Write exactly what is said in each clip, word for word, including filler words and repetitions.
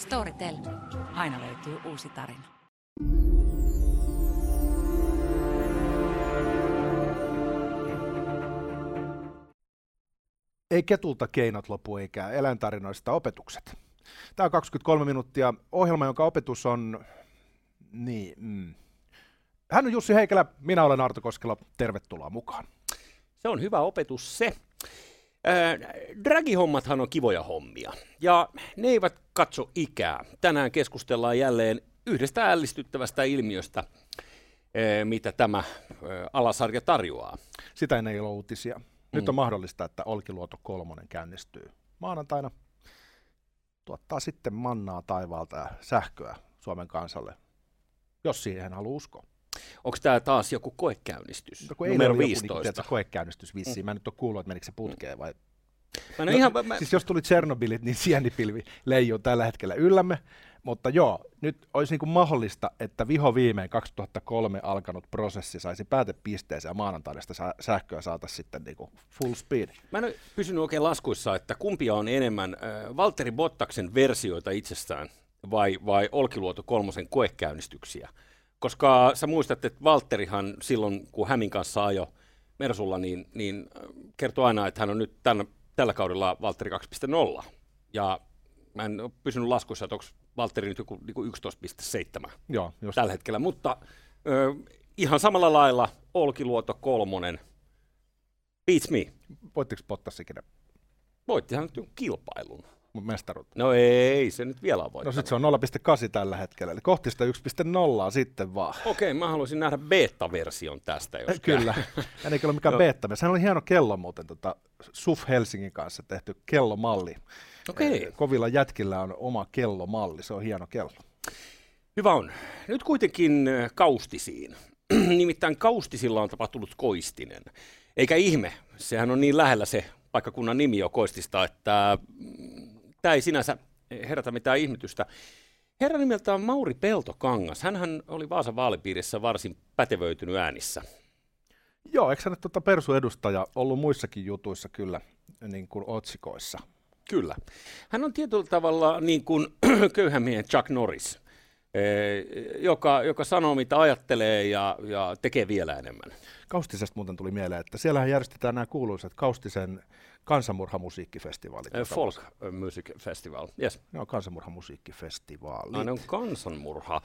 Storytel. Aina löytyy uusi tarina. Ei ketulta keinot lopu eikä eläintarinoista opetukset. Tämä on kaksikymmentäkolme minuuttia ohjelma, jonka opetus on... Niin, mm. Hän on Jussi Heikälä, minä olen Artu Koskelo. Tervetuloa mukaan. Se on hyvä opetus se. Dragihommathan on kivoja hommia, ja ne eivät katso ikää. Tänään keskustellaan jälleen yhdestä ällistyttävästä ilmiöstä, mitä tämä alasarja tarjoaa. Sitä ei ole uutisia. Nyt on mm. mahdollista, että Olkiluoto kolmonen käynnistyy maanantaina. Tuottaa sitten mannaa taivaalta ja sähköä Suomen kansalle, jos siihen haluaa uskoa. Onko tämä taas joku koekäynnistys? No, numero viisitoista. Joku, niin, koekäynnistys vissiin. Mä en nyt ole kuullut, että menikö se putkeen vai... Mä no, ihan, mä... Siis jos tuli Tchernobylit, niin sienipilvi leijuu tällä hetkellä yllämme. Mutta joo, nyt olisi niin kuin mahdollista, että viho viimein kaksituhattakolme alkanut prosessi saisi päätepisteeseen ja maanantaina sitä sähköä saataisiin sitten niin kuin full speed. Mä en ole pysynyt oikein laskuissa, että kumpia on enemmän, äh, Valtteri Bottaksen versioita itsestään vai, vai Olkiluoto kolmosen koekäynnistyksiä? Koska sä muistat, että Valtterihan silloin, kun Hämin kanssa ajoi Mersulla, niin, niin kertoi aina, että hän on nyt tämän, tällä kaudella Valtteri kaksi piste nolla. Ja mä en ole pysynyt laskuissa, että onko Valtteri nyt joku niin yksitoista pilkku seitsemän joo, tällä hetkellä. Mutta ö, ihan samalla lailla Olkiluoto kolmonen. Beats me. Voitteko Bottas ikinä? Voittihan nyt kilpailun. Mestaruutta. No ei, se nyt vielä on voittanut. No sitten se on nolla pilkku kahdeksan tällä hetkellä, eli kohti sitä yksi pilkku nolla sitten vaan. Okei, mä haluaisin nähdä beta-version tästä jostain. Kyllä, hän ei kyllä ole mikään beta-versio. Hän oli hieno kello muuten, tota, S U F Helsingin kanssa tehty kellomalli. Okei. Kovilla jätkillä on oma kellomalli, se on hieno kello. Hyvä on. Nyt kuitenkin Kaustisiin. Nimittäin Kaustisilla on tapahtunut Koistinen. Eikä ihme, sehän on niin lähellä se paikkakunnan nimi jo Koistista, että... Tämä ei sinänsä herätä mitään ihmetystä. Herra nimeltä on Mauri Peltokangas. Hänhän oli Vaasan vaalipiirissä varsin pätevöitynyt äänissä. Joo, eikö hän tuota persuedustaja ollut muissakin jutuissa kyllä, niin kuin otsikoissa? Kyllä. Hän on tietyllä tavalla niin kuin köyhän miehen Chuck Norris, joka, joka sanoo mitä ajattelee ja, ja tekee vielä enemmän. Kaustisesta muuten tuli mieleen, että siellähän järjestetään nämä kuuluisat Kaustisen Kansanmurhamusiikkifestivaalit. Uh, folk Music Festival, yes. Ne on kansanmurhamusiikkifestivaalit. No, ne on kansanmurha.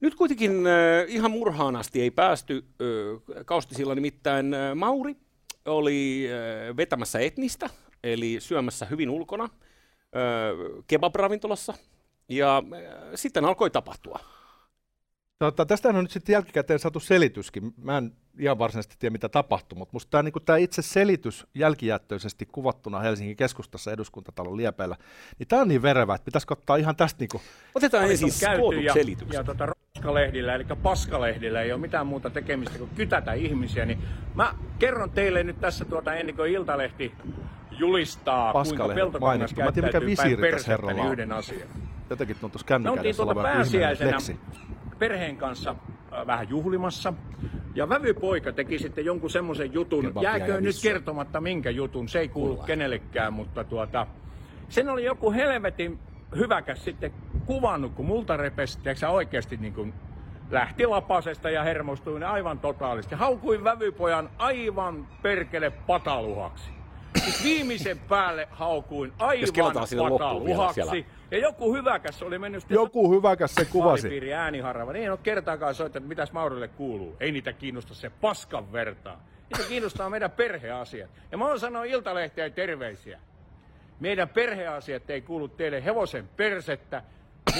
Nyt kuitenkin uh, ihan murhaan asti ei päästy uh, Kaustisilla, nimittäin uh, Mauri oli uh, vetämässä etnistä, eli syömässä hyvin ulkona uh, kebab-ravintolassa, ja uh, sitten alkoi tapahtua. Tota, tästähän on nyt sitten jälkikäteen saatu selityskin. Mä en ihan varsinaisesti tiedä, mitä tapahtui, mutta musta tämä niinku, itse selitys jälkijättöisesti kuvattuna Helsingin keskustassa eduskuntatalon liepeillä, niin tämä on niin verevä, että pitäisikö ottaa ihan tästä niinku... Otetaan ensin käyty ja, ja tota, roskalehdillä, eli paskalehdillä ei ole mitään muuta tekemistä kuin kytätä ihmisiä, niin mä kerron teille nyt tässä tuota, ennen kuin Iltalehti julistaa, kuinka Peltokangas käyttäytyy päin persettä, niin yhden asian. Jotenkin tuntuisi kännykäydessä olevan pääsiäisenä perheen kanssa äh, vähän juhlimassa. Ja vävypoika teki sitten jonkun semmoisen jutun, Kebapia jääkö nyt kertomatta minkä jutun, se ei kuulu Kulla. kenellekään, mutta tuota... Sen oli joku helvetin hyväkäs sitten kuvannut, kun multa repesi, teeksä oikeasti niin kuin lähti lapasesta ja hermostuin aivan totaalisesti. Haukuin vävypojan aivan perkele pataluhaksi. Siis viimeisen päälle haukuin aivan pataluhaksi. Ja joku hyväkäs oli mennyt... Joku hyväkäs se kuvasi. Vaalipiiri ääniharava. Niin en ole kertaakaan soittanut, mitäs Maurille kuuluu. Ei niitä kiinnosta se paskan vertaa. Niitä kiinnostaa meidän perheasiat. Ja mä oon sanonut Iltalehteen terveisiä. Meidän perheasiat ei kuulu teille hevosen persettä.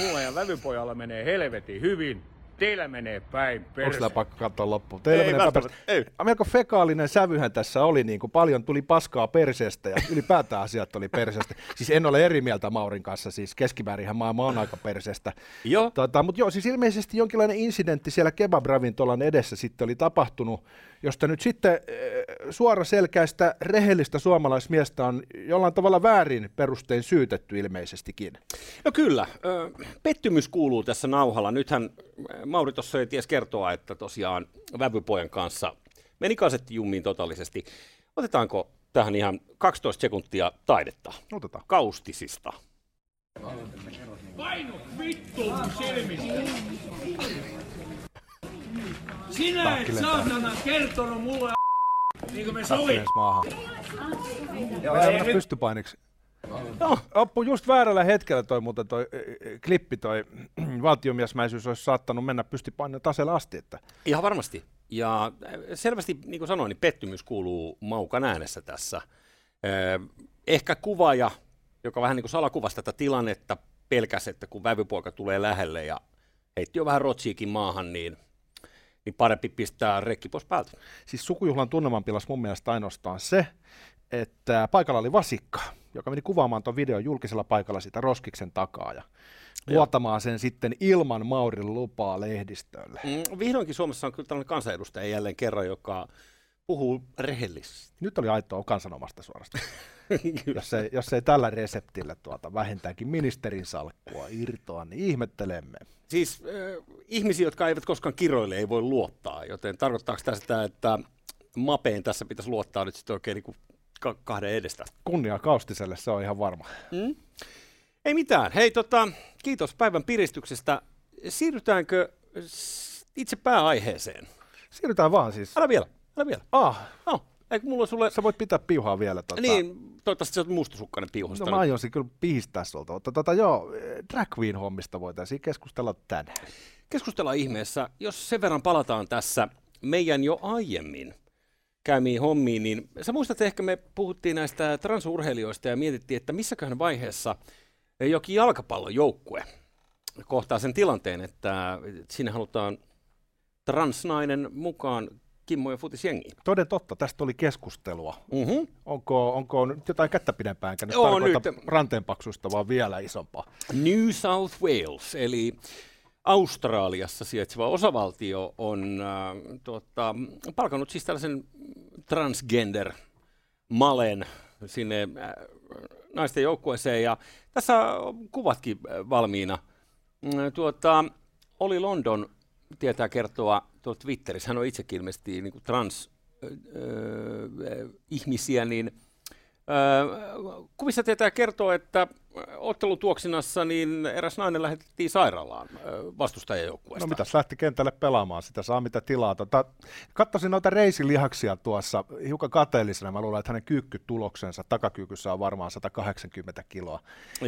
Mulla ja vävypojalla menee helvetin hyvin. Teillä menee päin persettä. Onko sillä pakko katsoa loppuun? Teillä ei, menee päin persettä. Melko fekaalinen sävyhän tässä oli, niin kuin paljon tuli paskaa perseestä ja ylipäätään asiat oli perseestä. Siis en ole eri mieltä Maurin kanssa, siis keskimäärinhän maailma on aika perseestä. Joo. Tota, mutta joo, siis ilmeisesti jonkinlainen incidentti siellä kebabravintolan edessä sitten oli tapahtunut, josta nyt sitten suoraselkäistä rehellistä suomalaismiestä on jollain tavalla väärin perustein syytetty ilmeisestikin. No kyllä, pettymys kuuluu tässä nauhalla. Nythän Mauri tuossa ei ties kertoa, että tosiaan vävypojan kanssa meni kasetti jummiin totaalisesti. Otetaanko tähän ihan kaksitoista sekuntia taidetta? Otetaan. Kaustisista. Paino vittu silmistä. Sinä et saatana kertonut mulle niinku me sovittiin. Joo, ei nyt pysty painiksi. No, Appu, just väärällä hetkellä toi muuten toi äh, klippi, toi äh, valtiomiesmäisyys olisi saattanut mennä pystypainon tasella asti. Että. Ihan varmasti. Ja selvästi, niin kuin sanoin, niin pettymys kuuluu maukan äänessä tässä. Äh, ehkä kuvaaja, joka vähän niin kuin salakuvasi tätä tilannetta, pelkäsi, että kun vävypoika tulee lähelle ja heitti jo vähän rotsiikin maahan, niin, niin parempi pistää rekki pois päältä. Siis sukujuhlan tunnelman pilasi mun mielestä ainoastaan se, että paikalla oli vasikka, joka meni kuvaamaan tuon videon julkisella paikalla sitä roskiksen takaa ja vuotamaan sen sitten ilman Maurin lupaa lehdistölle. Mm, vihdoinkin Suomessa on kyllä tällainen kansanedustaja jälleen kerran, joka puhuu rehellisesti. Nyt oli aitoa kansanomasta suorastaan, jos, ei, jos ei tällä reseptillä tuota vähentääkin ministerin salkkua irtoa, niin ihmettelemme. Siis äh, ihmisiä, jotka eivät koskaan kiroille, ei voi luottaa, joten tarkoittaako tästä, että Mapeen tässä pitäisi luottaa nyt sitten oikein niin kuin kahden edestä. Kunnia Kaustiselle, se on ihan varma. Mm. Ei mitään. Hei, tota, kiitos päivän piristyksestä. Siirrytäänkö itse pääaiheeseen? Siirrytään vaan siis. Älä vielä. Älä vielä. Ah. No, eikö mulla sulle... Sä voit pitää piuhaa vielä. Tota... Niin, toivottavasti sä oot mustasukkainen piuhosta. No mä ajoisin kyllä pihistää sulta, mutta tota, joo, drag queen hommista voitaisiin keskustella tänään. Keskustellaan ihmeessä. Jos sen verran palataan tässä meidän jo aiemmin käymiin hommiin, niin sä muistat, ehkä me puhuttiin näistä transurheilijoista ja mietittiin, että missäköhän vaiheessa jokin jalkapallojoukkue kohtaa sen tilanteen, että siinä halutaan transnainen mukaan Kimmo ja futisjengiin. Toden totta, tästä oli keskustelua. Mm-hmm. Onko, onko nyt jotain kättä pidempään enkä nyt Joo, tarkoita nyt... ranteenpaksusta, vaan vielä isompaa? New South Wales, eli Australiassa sijaitseva osavaltio on äh, tota, palkannut siis tällaisen transgender-malen sinne äh, naisten joukkueeseen, ja tässä kuvatkin valmiina. Äh, tuota, Oli London tietää kertoa tuolla Twitterissä, hän on itsekin ilmeisesti niin kuin trans-ihmisiä, äh, äh, niin äh, kuvissa tietää kertoa, että ottelutuoksinassa niin eräs nainen lähetettiin sairaalaan vastustajajoukkueesta. No mitäs, lähti kentälle pelaamaan, sitä saa mitä tilaa. Tota, katsoin noita reisilihaksia tuossa hiukan kateellisena. Mä luulen, että hänen kyykkytuloksensa takakyykyssä on varmaan sata kahdeksankymmentä kiloa.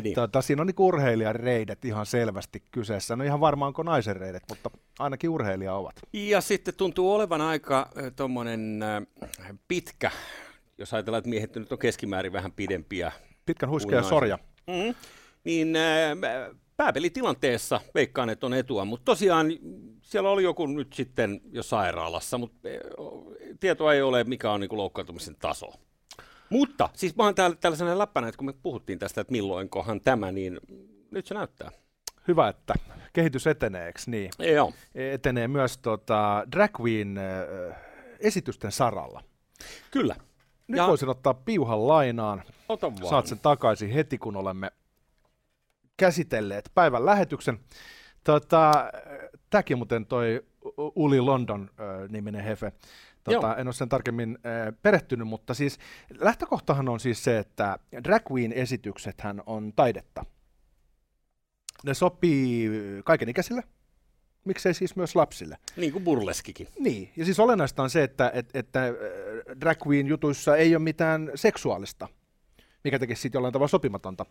Niin. Tota, siinä on niin urheilijan reidet ihan selvästi kyseessä. No ihan varmaanko naisen reidet, mutta ainakin urheilija ovat. Ja sitten tuntuu olevan aika tommonen äh, pitkä, jos ajatellaan, että miehet nyt on keskimäärin vähän pidempiä. Pitkän huiskeen sorja. Mm-hmm. Niin äh, pääpelitilanteessa veikkaan, että on etua, mutta tosiaan siellä oli joku nyt sitten jo sairaalassa, mutta äh, tietoa ei ole, mikä on niinku loukkaantumisen taso. Mutta siis mä oon täällä tällaisena läppänä, että kun me puhuttiin tästä, että milloinkohan tämä, niin nyt se näyttää. Hyvä, että kehitys etenee, eikö niin? Joo. Etenee myös tota, drag queen äh, esitysten saralla. Kyllä. Nyt ja voisin ottaa piuhan lainaan. Saat sen takaisin heti, kun olemme käsitelleet päivän lähetyksen. Tota, tämäkin muuten toi Uli London-niminen hefe. Tota, en ole sen tarkemmin äh, perehtynyt, mutta siis lähtökohtahan on siis se, että drag queen-esityksethän on taidetta. Ne sopii kaikenikäisille. Miksei siis myös lapsille. Niin kuin burleskikin. Niin, ja siis olennaista on se, että, että, että drag queen jutuissa ei ole mitään seksuaalista, mikä tekee siitä jollain tavalla sopimatonta.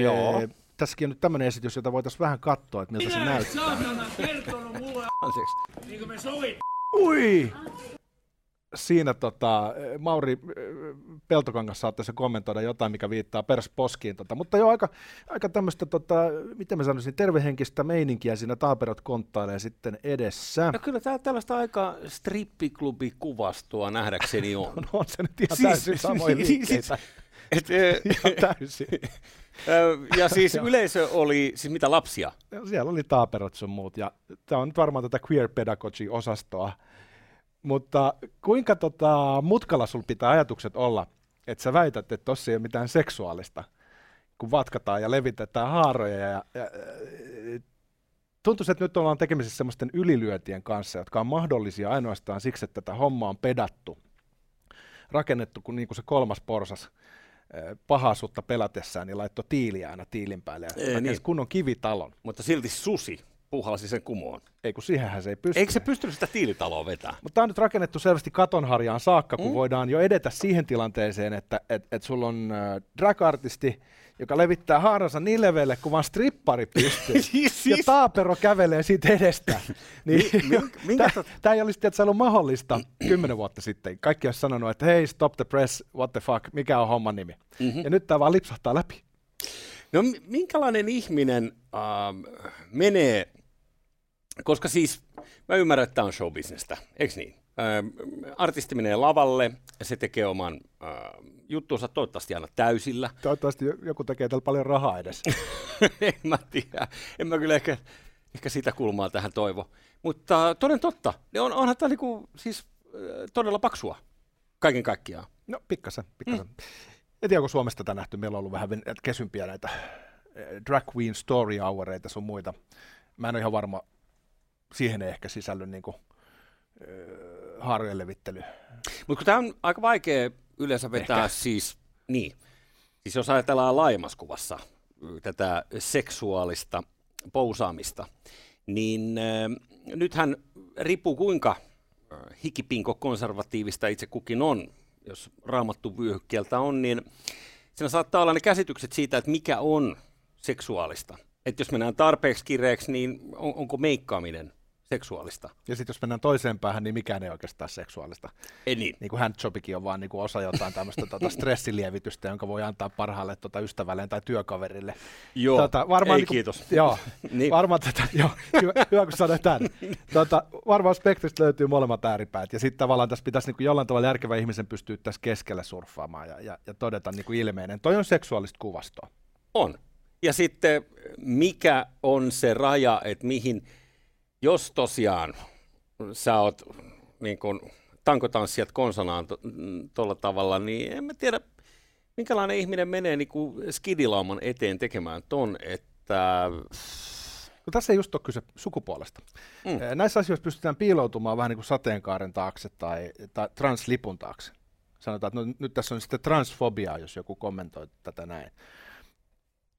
Joo. E- tässäkin on nyt tämmöinen esitys, jota voitaisiin vähän katsoa, että miltä Minä se näyttää. Minä saatana kertonut mulle a*****, niin kuin me sovittiin. Ui! Siinä tota, Mauri Peltokangas saattaisi kommentoida jotain, mikä viittaa persposkiin. Tota. Mutta jo aika, aika tämmöistä, tota, miten mä sanoisin, tervehenkistä meininkiä siinä taaperot konttailee sitten edessä. No kyllä tää tällaista aika strippiklubi-kuvastoa nähdäkseni on. No on se nyt ihan siis, täysin samoin liikkeitä. Et, ja, ja siis yleisö oli, siis mitä lapsia? Siellä oli taaperot sun muut, ja tää on nyt varmaan tätä queer pedagogy-osastoa. Mutta kuinka tota, mutkalla sulla pitää ajatukset olla, että sä väität, että tossa ei ole mitään seksuaalista, kun vatkataan ja levitetään haaroja. Ja, ja, tuntuisi, että nyt ollaan tekemisissä semmoisten ylilyötien kanssa, jotka on mahdollisia ainoastaan siksi, että tätä hommaa on pedattu, rakennettu kuin, niin kuin se kolmas porsas pahasutta pelätessään, niin laittoi tiiliä aina tiilin päälle ja ei, niin. Kunnon kivitalon. Mutta silti susi puhalsi sen kumoon. Ei kun siihenhän se ei pysty. Eikö se pystynyt sitä tiilitaloa vetää? Mutta tämä on nyt rakennettu selvästi katonharjaan saakka, kun mm. voidaan jo edetä siihen tilanteeseen, että et, et sulla on äh, drag-artisti, joka levittää haaransa niin leveelle, kun vaan strippari pystyy. siis, ja taapero kävelee siitä edestä. Niin, tämä ei olisi tietysti ollut mahdollista kymmenen vuotta sitten. Kaikki olisi sanonut, että hei, stop the press, what the fuck, mikä on homman nimi. Mm-hmm. Ja nyt tämä vaan lipsahtaa läpi. No minkälainen ihminen äh, menee, koska siis mä ymmärrän, että tämä on showbisnestä, eikö niin? Äh, artisti menee lavalle, se tekee oman äh, juttuunsa toivottavasti aina täysillä. Toivottavasti joku tekee täällä paljon rahaa edes. En mä tiedä, en mä kyllä ehkä, ehkä sitä kulmaa tähän toivo. Mutta toden totta, on, onhan tämä niinku, siis, todella paksua kaiken kaikkiaan. No pikkasen, pikkasen. Mm. En tiedä, kun Suomesta tätä nähty, meillä on ollut vähän kesympiä näitä drag queen story houreita sun muita. Mä en ole ihan varma, siihen ei ehkä sisälly niinku, haarien levittely. Mutta tämä on aika vaikea yleensä vetää ehkä. siis, niin, siis jos ajatellaan laimaskuvassa tätä seksuaalista pousaamista, niin äh, nythän riippuu kuinka hikipinko konservatiivista itse kukin on. Jos raamattu vyöhykkeeltä on, niin siinä saattaa olla ne käsitykset siitä, että mikä on seksuaalista. Että jos mennään tarpeeksi kireeksi, niin on, onko meikkaaminen seksuaalista? Ja sitten jos mennään toiseen päähän, niin mikään ei oikeastaan seksuaalista. Ei niin. Niin kuin handjobikin on vaan niin kuin osa jotain tämmöistä tuota stressilievitystä, jonka voi antaa parhaalle tuota ystävälleen tai työkaverille. Joo, tuota, varmaan ei niin kuin, kiitos. Joo, niin. varmaan tätä, joo, hyvä, hyvä kun sanoit tämän. Tuota, varmaan spektristä löytyy molemmat ääripäät, ja sitten tavallaan tässä pitäisi niin kuin jollain tavalla järkevä ihmisen pystyä tässä keskellä surffaamaan ja, ja, ja todeta niin kuin ilmeinen. Toi on seksuaalista kuvastoa. On. Ja sitten mikä on se raja, että mihin... Jos tosiaan sä oot niin kun tankotanssijat konsanaan tuolla to- tavalla, niin en mä tiedä, minkälainen ihminen menee niin kuin skidilauman eteen tekemään ton, että... No, tässä ei just ole kyse sukupuolesta. Mm. Näissä asioissa pystytään piiloutumaan vähän niin kuin sateenkaaren taakse tai, tai translipun taakse. Sanotaan, että no, nyt tässä on sitten transfobiaa, jos joku kommentoi tätä näin.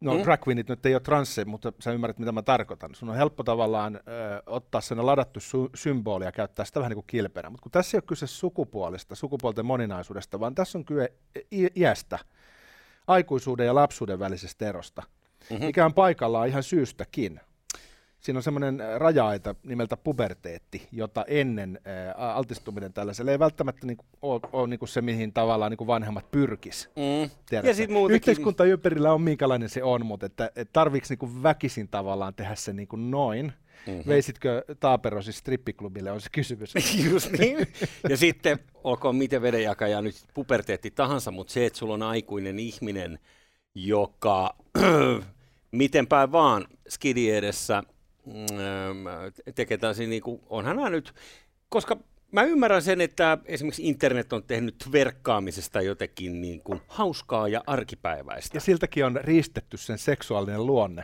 No mm. drag queenit nyt ei ole transsi, mutta sä ymmärrät, mitä mä tarkoitan. Sun on helppo tavallaan ö, ottaa sen ladattu su- symboli ja käyttää sitä vähän niin kuin kilpenä. Mutta kun tässä ei ole kyse sukupuolista, sukupuolten moninaisuudesta, vaan tässä on kyse iästä, aikuisuuden ja lapsuuden välisestä erosta, mm-hmm. mikä on paikallaan ihan syystäkin. Siinä on semmoinen raja-aita nimeltä puberteetti, jota ennen ä, altistuminen tällaiselle ei välttämättä niinku ole, ole niinku se, mihin tavallaan niinku vanhemmat pyrkis. Mm. Yhteiskunta ympärillä on minkälainen se on, mutta että, et tarviiko niinku väkisin tavallaan tehdä se niinku noin? Mm-hmm. Veisitkö taaperosi strippiklubille, on se kysymys. Just niin. Ja sitten olkoon miten vedenjakaja nyt puberteetti tahansa, mutta se, että sulla on aikuinen ihminen, joka miten päin vaan skidi edessä... tekee tällaisia, niin kuin, onhan nämä nyt, koska mä ymmärrän sen, että esimerkiksi internet on tehnyt verkkaamisesta jotenkin niin kuin hauskaa ja arkipäiväistä. Ja siltäkin on riistetty sen seksuaalinen luonne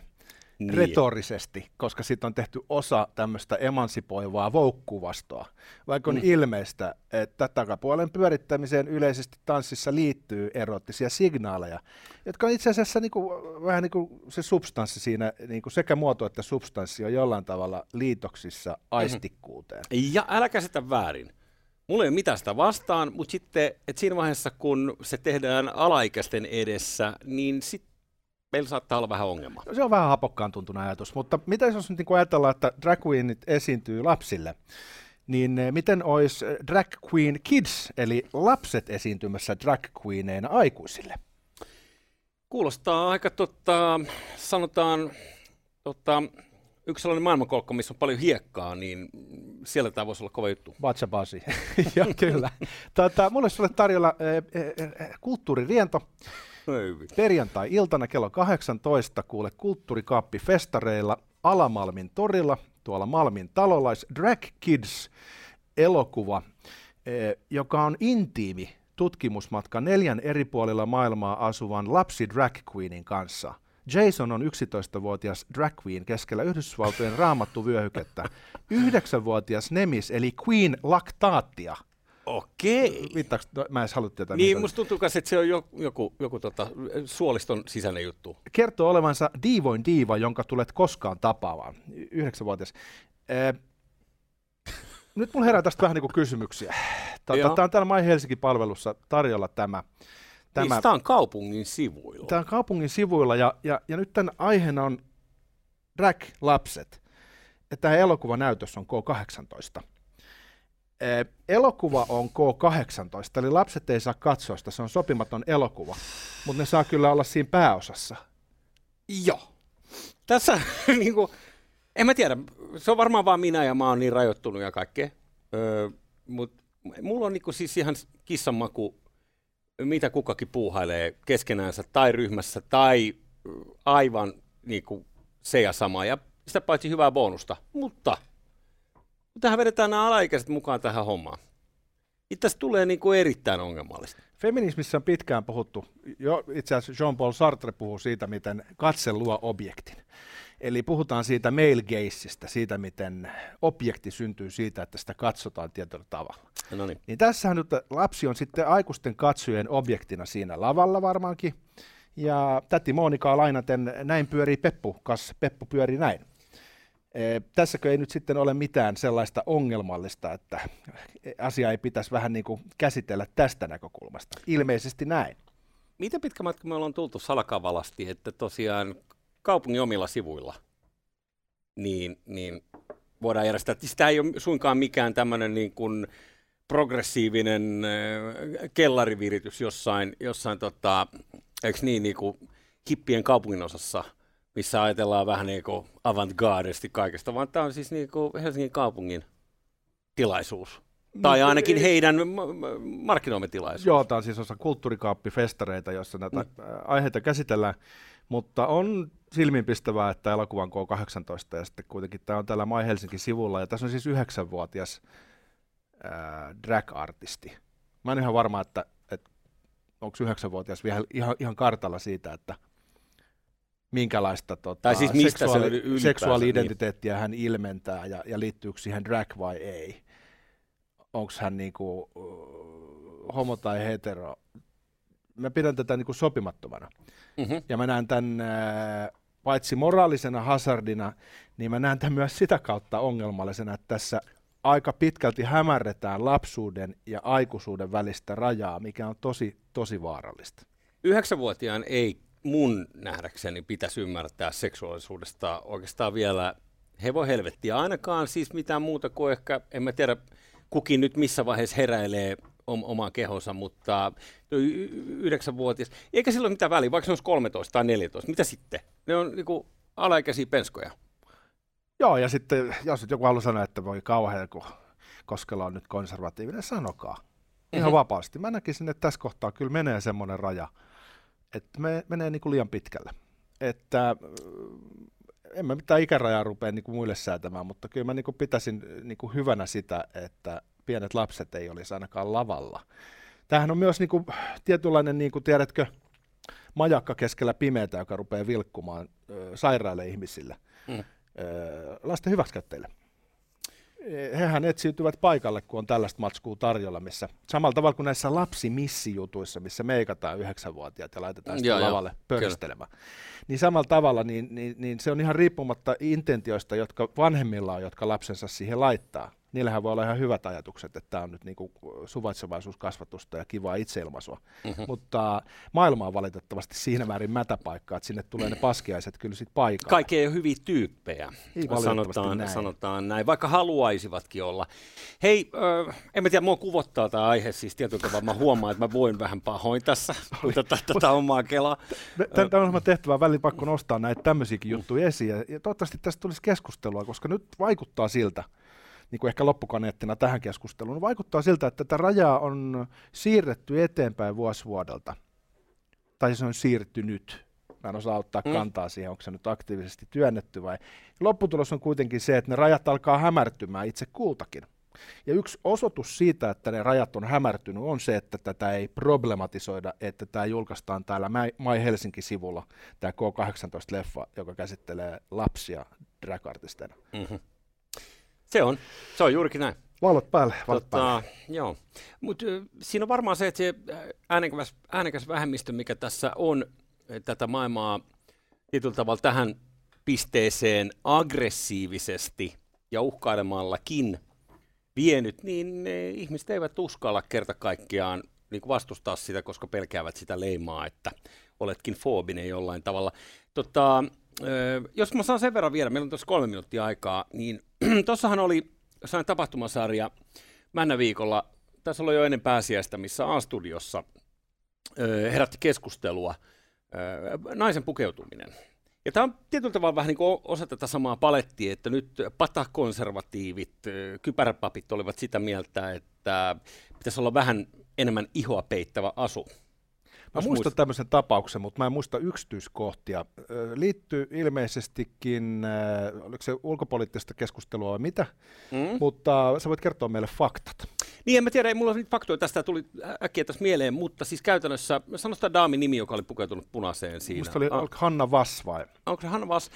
niin. retorisesti, koska siitä on tehty osa tämmöistä emansipoivaa voukkuvastoa. Vaikka on mm. ilmeistä, että takapuolen pyörittämiseen yleisesti tanssissa liittyy erottisia signaaleja, jotka on itse asiassa niin kuin, vähän niin kuin se substanssi siinä, niin kuin sekä muoto että substanssi on jollain tavalla liitoksissa aistikkuuteen. Mm-hmm. Ja älä käsitä väärin. Mulla ei ole mitään sitä vastaan, mutta sitten, että siinä vaiheessa, kun se tehdään alaikäisten edessä, niin sitten meillä saattaa olla vähän ongelma. Se on vähän hapokkaan tuntunut ajatus, mutta mitä jos nyt ajatellaan, että drag queenit esiintyy lapsille, niin miten olisi drag queen kids, eli lapset esiintymässä drag queeneina aikuisille? Kuulostaa aika, totta, sanotaan, totta, yksi sellainen maailmankolkko, missä on paljon hiekkaa, niin siellä tämä voisi olla kova juttu. Batsabasi. Joo, kyllä. Tota, mulle olisi tarjolla äh, äh, kulttuuririento. Perjantai-iltana kello kahdeksantoista kuule kulttuurikaappifestareilla Alamalmin torilla, tuolla Malmin talolais Drag Kids-elokuva, joka on intiimi tutkimusmatka neljän eri puolilla maailmaa asuvan lapsi drag queenin kanssa. Jason on yksitoistavuotias drag queen keskellä Yhdysvaltojen raamattuvyöhykettä, yhdeksänvuotias nemis eli queen laktaattia. Okei. Viittaaks, mä edes haluttiin jotain. Niin, musta tuntuu myös, että se on joku, joku, joku tota, suoliston sisäinen juttu. Kertoo olevansa diivoin diiva, jonka tulet koskaan tapaamaan. Yhdeksänvuotias. Eh, nyt mulla herää tästä vähän niin kuin kysymyksiä. Tämä on täällä My Helsinki-palvelussa tarjolla tämä. Tämä niin, on kaupungin sivuilla. Tämä on kaupungin sivuilla ja, ja, ja nyt tämän aiheena on drag-lapset. Tämä elokuvanäytös on koo kahdeksantoista. Elokuva on koo kahdeksantoista, eli lapset ei saa katsoa sitä, se on sopimaton elokuva, mutta ne saa kyllä olla siinä pääosassa. Joo. Tässä niinku, en mä tiedä, se on varmaan vaan minä ja mä oon niin rajoittunut ja kaikkea, öö, mutta mulla on niinku siis ihan kissanmaku, mitä kukakin puuhailee keskenäänsä tai ryhmässä tai aivan niinku se ja sama ja sitä paitsi hyvää bonusta, mutta tähän vedetään nämä alaikäiset mukaan tähän hommaan. Itse asiassa tulee niin kuin erittäin ongelmallista. Feminismissä on pitkään puhuttu, jo itse asiassa Jean-Paul Sartre puhuu siitä, miten katse luo objektin. Eli puhutaan siitä male gazeista, siitä miten objekti syntyy siitä, että sitä katsotaan tietyllä tavalla. No niin. Niin tässähän nyt lapsi on sitten aikuisten katsojien objektina siinä lavalla varmaankin. Ja täti Monikaa lainaten, näin pyörii Peppu, kas Peppu pyörii näin. Ee, tässäkö ei nyt sitten ole mitään sellaista ongelmallista, että asia ei pitäisi vähän niin kuin käsitellä tästä näkökulmasta? Ilmeisesti näin. Miten pitkä matka me ollaan tultu salakavalasti, että tosiaan kaupungin omilla sivuilla niin, niin voidaan järjestää. Sitä ei ole suinkaan mikään tämmöinen niin kuin progressiivinen kellariviritys jossain, jossain tota, eikö niin, niin kuin hippien kaupunginosassa, missä ajatellaan vähän niin kuin avant-gardesti kaikesta, vaan tämä on siis niin kuin Helsingin kaupungin tilaisuus. Tai ainakin heidän markkinoimitilaisuus. Joo, tämä on siis osa kulttuurikaappifestareita, jossa näitä mm. aiheita käsitellään, mutta on silmiinpistävää, että elokuvan koo kahdeksantoista ja sitten kuitenkin tämä on täällä My Helsinki-sivulla ja tässä on siis yhdeksänvuotias äh, drag-artisti. Mä en ihan varma, että, että onko yhdeksänvuotias vielä ihan, ihan kartalla siitä, että minkälaista tota, siis seksuaali- seksuaali-identiteettiä niin hän ilmentää ja, ja liittyykö siihen drag vai ei? Onko hän niinku, uh, homo tai hetero? Mä pidän tätä niinku sopimattomana. Mm-hmm. Ja mä näen tämän uh, paitsi moraalisena hazardina, niin mä näen tämän myös sitä kautta ongelmallisena, että tässä aika pitkälti hämärretään lapsuuden ja aikuisuuden välistä rajaa, mikä on tosi, tosi vaarallista. Yhdeksänvuotiaan ei mun nähdäkseni pitäisi ymmärtää seksuaalisuudesta oikeastaan vielä hevo helvettiä. Ainakaan siis mitään muuta kuin ehkä, en mä tiedä kukin nyt missä vaiheessa heräilee omaa kehonsa, mutta yhdeksänvuotias. Eikä sillä ole mitään väliä, vaikka se olisi kolmetoista tai neljätoista. Mitä sitten? Ne on niinku alaikäisiä penskoja. Joo, ja sitten jos joku haluaa sanoa, että voi kauhean, kun Koskelo on nyt konservatiivinen, sanokaa. Ihan mm-hmm. vapaasti. Mä näkisin, että tässä kohtaa kyllä menee semmoinen raja, että me menee niinku liian pitkälle. Että en mä mitään ikärajaa rupea niinku muille säätämään, mutta kyllä mä niinku pitäisin niinku hyvänä sitä, että pienet lapset ei olisi ainakaan lavalla. Tämähän on myös niinku tietynlainen, niinku, tiedätkö, majakka keskellä pimeätä, joka rupeaa vilkkumaan ö, sairaille ihmisille, mm. ö, lasten hyväksikäyttäjille. Hehän etsiytyvät paikalle, kun on tällaista matskua tarjolla, missä samalla tavalla kuin näissä lapsimissijutuissa, missä meikataan yhdeksänvuotiaat ja laitetaan sitä lavalle pöyristelemään. Niin samalla tavalla niin, niin, niin se on ihan riippumatta intentioista, jotka vanhemmilla on, jotka lapsensa siihen laittaa. Niillähän voi olla ihan hyvät ajatukset, että tämä on nyt niinku suvaitsevaisuuskasvatusta ja kivaa itseilmaisua. Mm-hmm. Mutta maailma on valitettavasti siinä määrin mätäpaikka, että sinne tulee ne paskiaiset kyllä sitten paikalle. Kaikki ei ole hyviä tyyppejä, sanotaan näin. sanotaan näin, vaikka haluaisivatkin olla. Hei, äh, en mä tiedä, mua kuvottaa tämä aihe siis tietyllä tavalla. Mä huomaan, että mä voin vähän pahoin tässä tätä omaa kelaa. Tämä on tehtävä välillä pakko nostaa näitä tämmöisiäkin juttuja esiin. Ja toivottavasti tästä tulisi keskustelua, koska nyt vaikuttaa siltä, niin kuin ehkä loppukaneettina tähän keskusteluun, vaikuttaa siltä, että tätä rajaa on siirretty eteenpäin vuosi vuodelta. Tai se on siirtynyt. Mä en osaa ottaa kantaa siihen, onko se nyt aktiivisesti työnnetty vai. Lopputulos on kuitenkin se, että ne rajat alkaa hämärtymään itse kultakin. Ja yksi osoitus siitä, että ne rajat on hämärtynyt, on se, että tätä ei problematisoida, että tämä julkaistaan täällä My Helsinki-sivulla, tämä koo kahdeksantoista-leffa, joka käsittelee lapsia drag-artisteina. Mm-hmm. Se on, se on juurikin näin. Valot päälle, valot tota, päälle. Joo, mutta siinä on varmaan se, että se äänekäs, äänekäs vähemmistö, mikä tässä on tätä maailmaa tietyllä tavalla tähän pisteeseen aggressiivisesti ja uhkailemallakin vienyt, niin ihmiset eivät uskalla kerta kaikkiaan niin kuin vastustaa sitä, koska pelkäävät sitä leimaa, että oletkin foobinen jollain tavalla. Tota, jos mä saan sen verran vielä, meillä on tuossa kolme minuuttia aikaa, niin tuossahan oli sain tapahtumasarja männä viikolla, tässä oli jo ennen pääsiäistä, missä A-studiossa herätti keskustelua naisen pukeutuminen. Ja tämä on tietyllä tavalla vähän niin kuin osa tätä samaa palettia, että nyt patakonservatiivit, kypäräpapit olivat sitä mieltä, että pitäisi olla vähän enemmän ihoa peittävä asu. Mä muistan muist... tämmöisen tapauksen, mutta mä en muista yksityiskohtia. Liittyy ilmeisestikin, oliko se ulkopoliittista keskustelua vai mitä, mm. mutta sä voit kertoa meille faktat. Niin, en mä tiedä, ei mulla nyt faktoja tästä tuli äkkiä tässä mieleen, mutta siis käytännössä, sano sitä daamin nimi, joka oli pukeutunut punaiseen siinä. Musta oli, oliko Hanna Vass vai? Onko se Hanna Vass,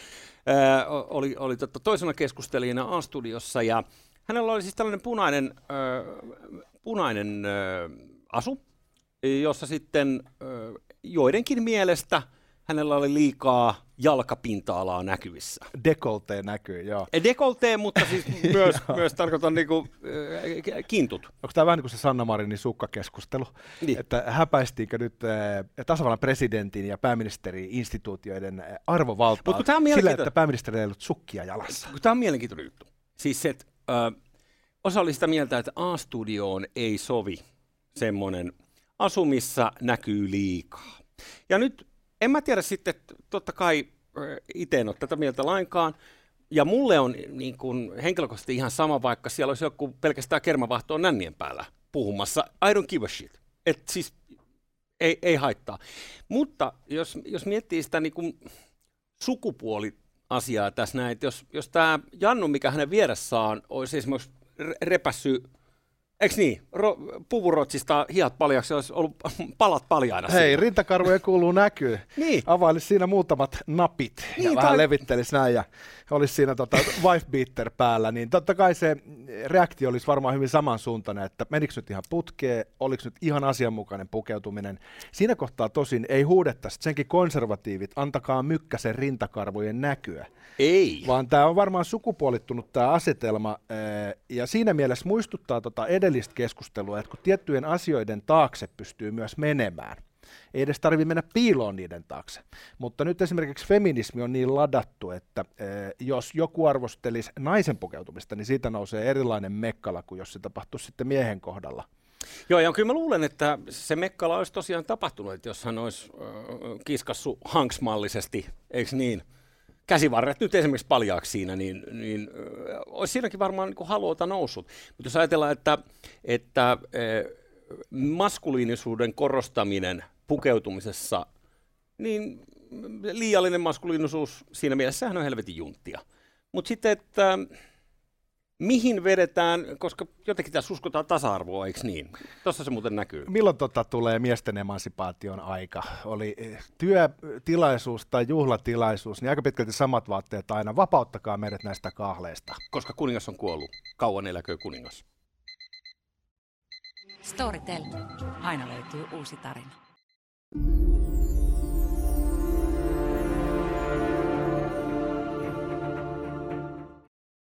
äh, oli, oli toisena keskustelijana A-studiossa ja hänellä oli siis tällainen punainen, äh, punainen äh, asu, jossa sitten joidenkin mielestä hänellä oli liikaa jalkapinta-alaa näkyvissä. Dekoltee näkyy, joo. Dekoltee, mutta siis myös, myös tarkoitan niinku, kintut. Onko tämä vähän niin kuin se Sanna Marinin sukkakeskustelu, niin. Että häpäistiinkö nyt tasavallan presidentin ja pääministeri-instituutioiden arvovaltaa sillä, että pääministeri ei ollut sukkia jalassa? Tämä on mielenkiintoinen juttu. Siis et, ö, osa oli sitä mieltä, että A-studioon ei sovi semmoinen asumissa näkyy liikaa. Ja nyt en mä tiedä sitten, totta kai itse en ole tätä mieltä lainkaan. Ja mulle on niin kun, henkilökohtaisesti ihan sama, vaikka siellä olisi joku pelkästään kermavahtoon nännien päällä puhumassa. I don't give a shit. Et siis ei, ei haittaa. Mutta jos, jos miettii sitä niin kun sukupuoliasiaa tässä näin, että jos, jos tämä Jannu, mikä hänen vieressään olisi esimerkiksi repässyt, eikö niin? Ro- puvurotsista hihat paljaksi, olisi ollut palat paljaina. Hei, siinä. Rintakarvoja kuuluu näkyy. Niin. Availisi siinä muutamat napit niin, ja tai... vähän levittelisi näin ja olisi siinä tota wife beater päällä. Niin totta kai se reaktio olisi varmaan hyvin samansuuntainen, että menikö nyt ihan putkeen, oliko nyt ihan asianmukainen pukeutuminen. Siinä kohtaa tosin ei huudettaisi, senkin konservatiivit, antakaa mykkäsen rintakarvojen näkyä. Ei. Vaan tämä on varmaan sukupuolittunut tämä asetelma ja siinä mielessä muistuttaa tota edelleen. Keskustelua, että kun tiettyjen asioiden taakse pystyy myös menemään. Ei edes tarvitse mennä piiloon niiden taakse. Mutta nyt esimerkiksi feminismi on niin ladattu, että eh, jos joku arvostelisi naisen pukeutumista, niin siitä nousee erilainen mekkala kuin jos se tapahtuisi sitten miehen kohdalla. Joo, ja kyllä mä luulen, että se mekkala olisi tosiaan tapahtunut, että jos hän olisi äh, kiskassu hanksmallisesti, eikö niin? Käsivarret nyt esimerkiksi paljaaksi siinä, niin, niin ö, olisi siinäkin varmaan niin haluota noussut. Mutta jos ajatellaan, että, että ö, maskuliinisuuden korostaminen pukeutumisessa, niin liiallinen maskuliinisuus siinä mielessähän on helvetin junttia. Mutta sitten, että mihin vedetään, koska jotenkin tässä uskotaan tasa-arvoa, eikö niin? Tuossa se muuten näkyy. Milloin tota tulee miesten emansipaation aika? Oli työtilaisuus tai juhlatilaisuus, niin aika pitkälti samat vaatteet aina. Vapauttakaa meidät näistä kahleista. Koska kuningas on kuollut. Kauan eläköi kuningas. Storytel. Aina löytyy uusi tarina.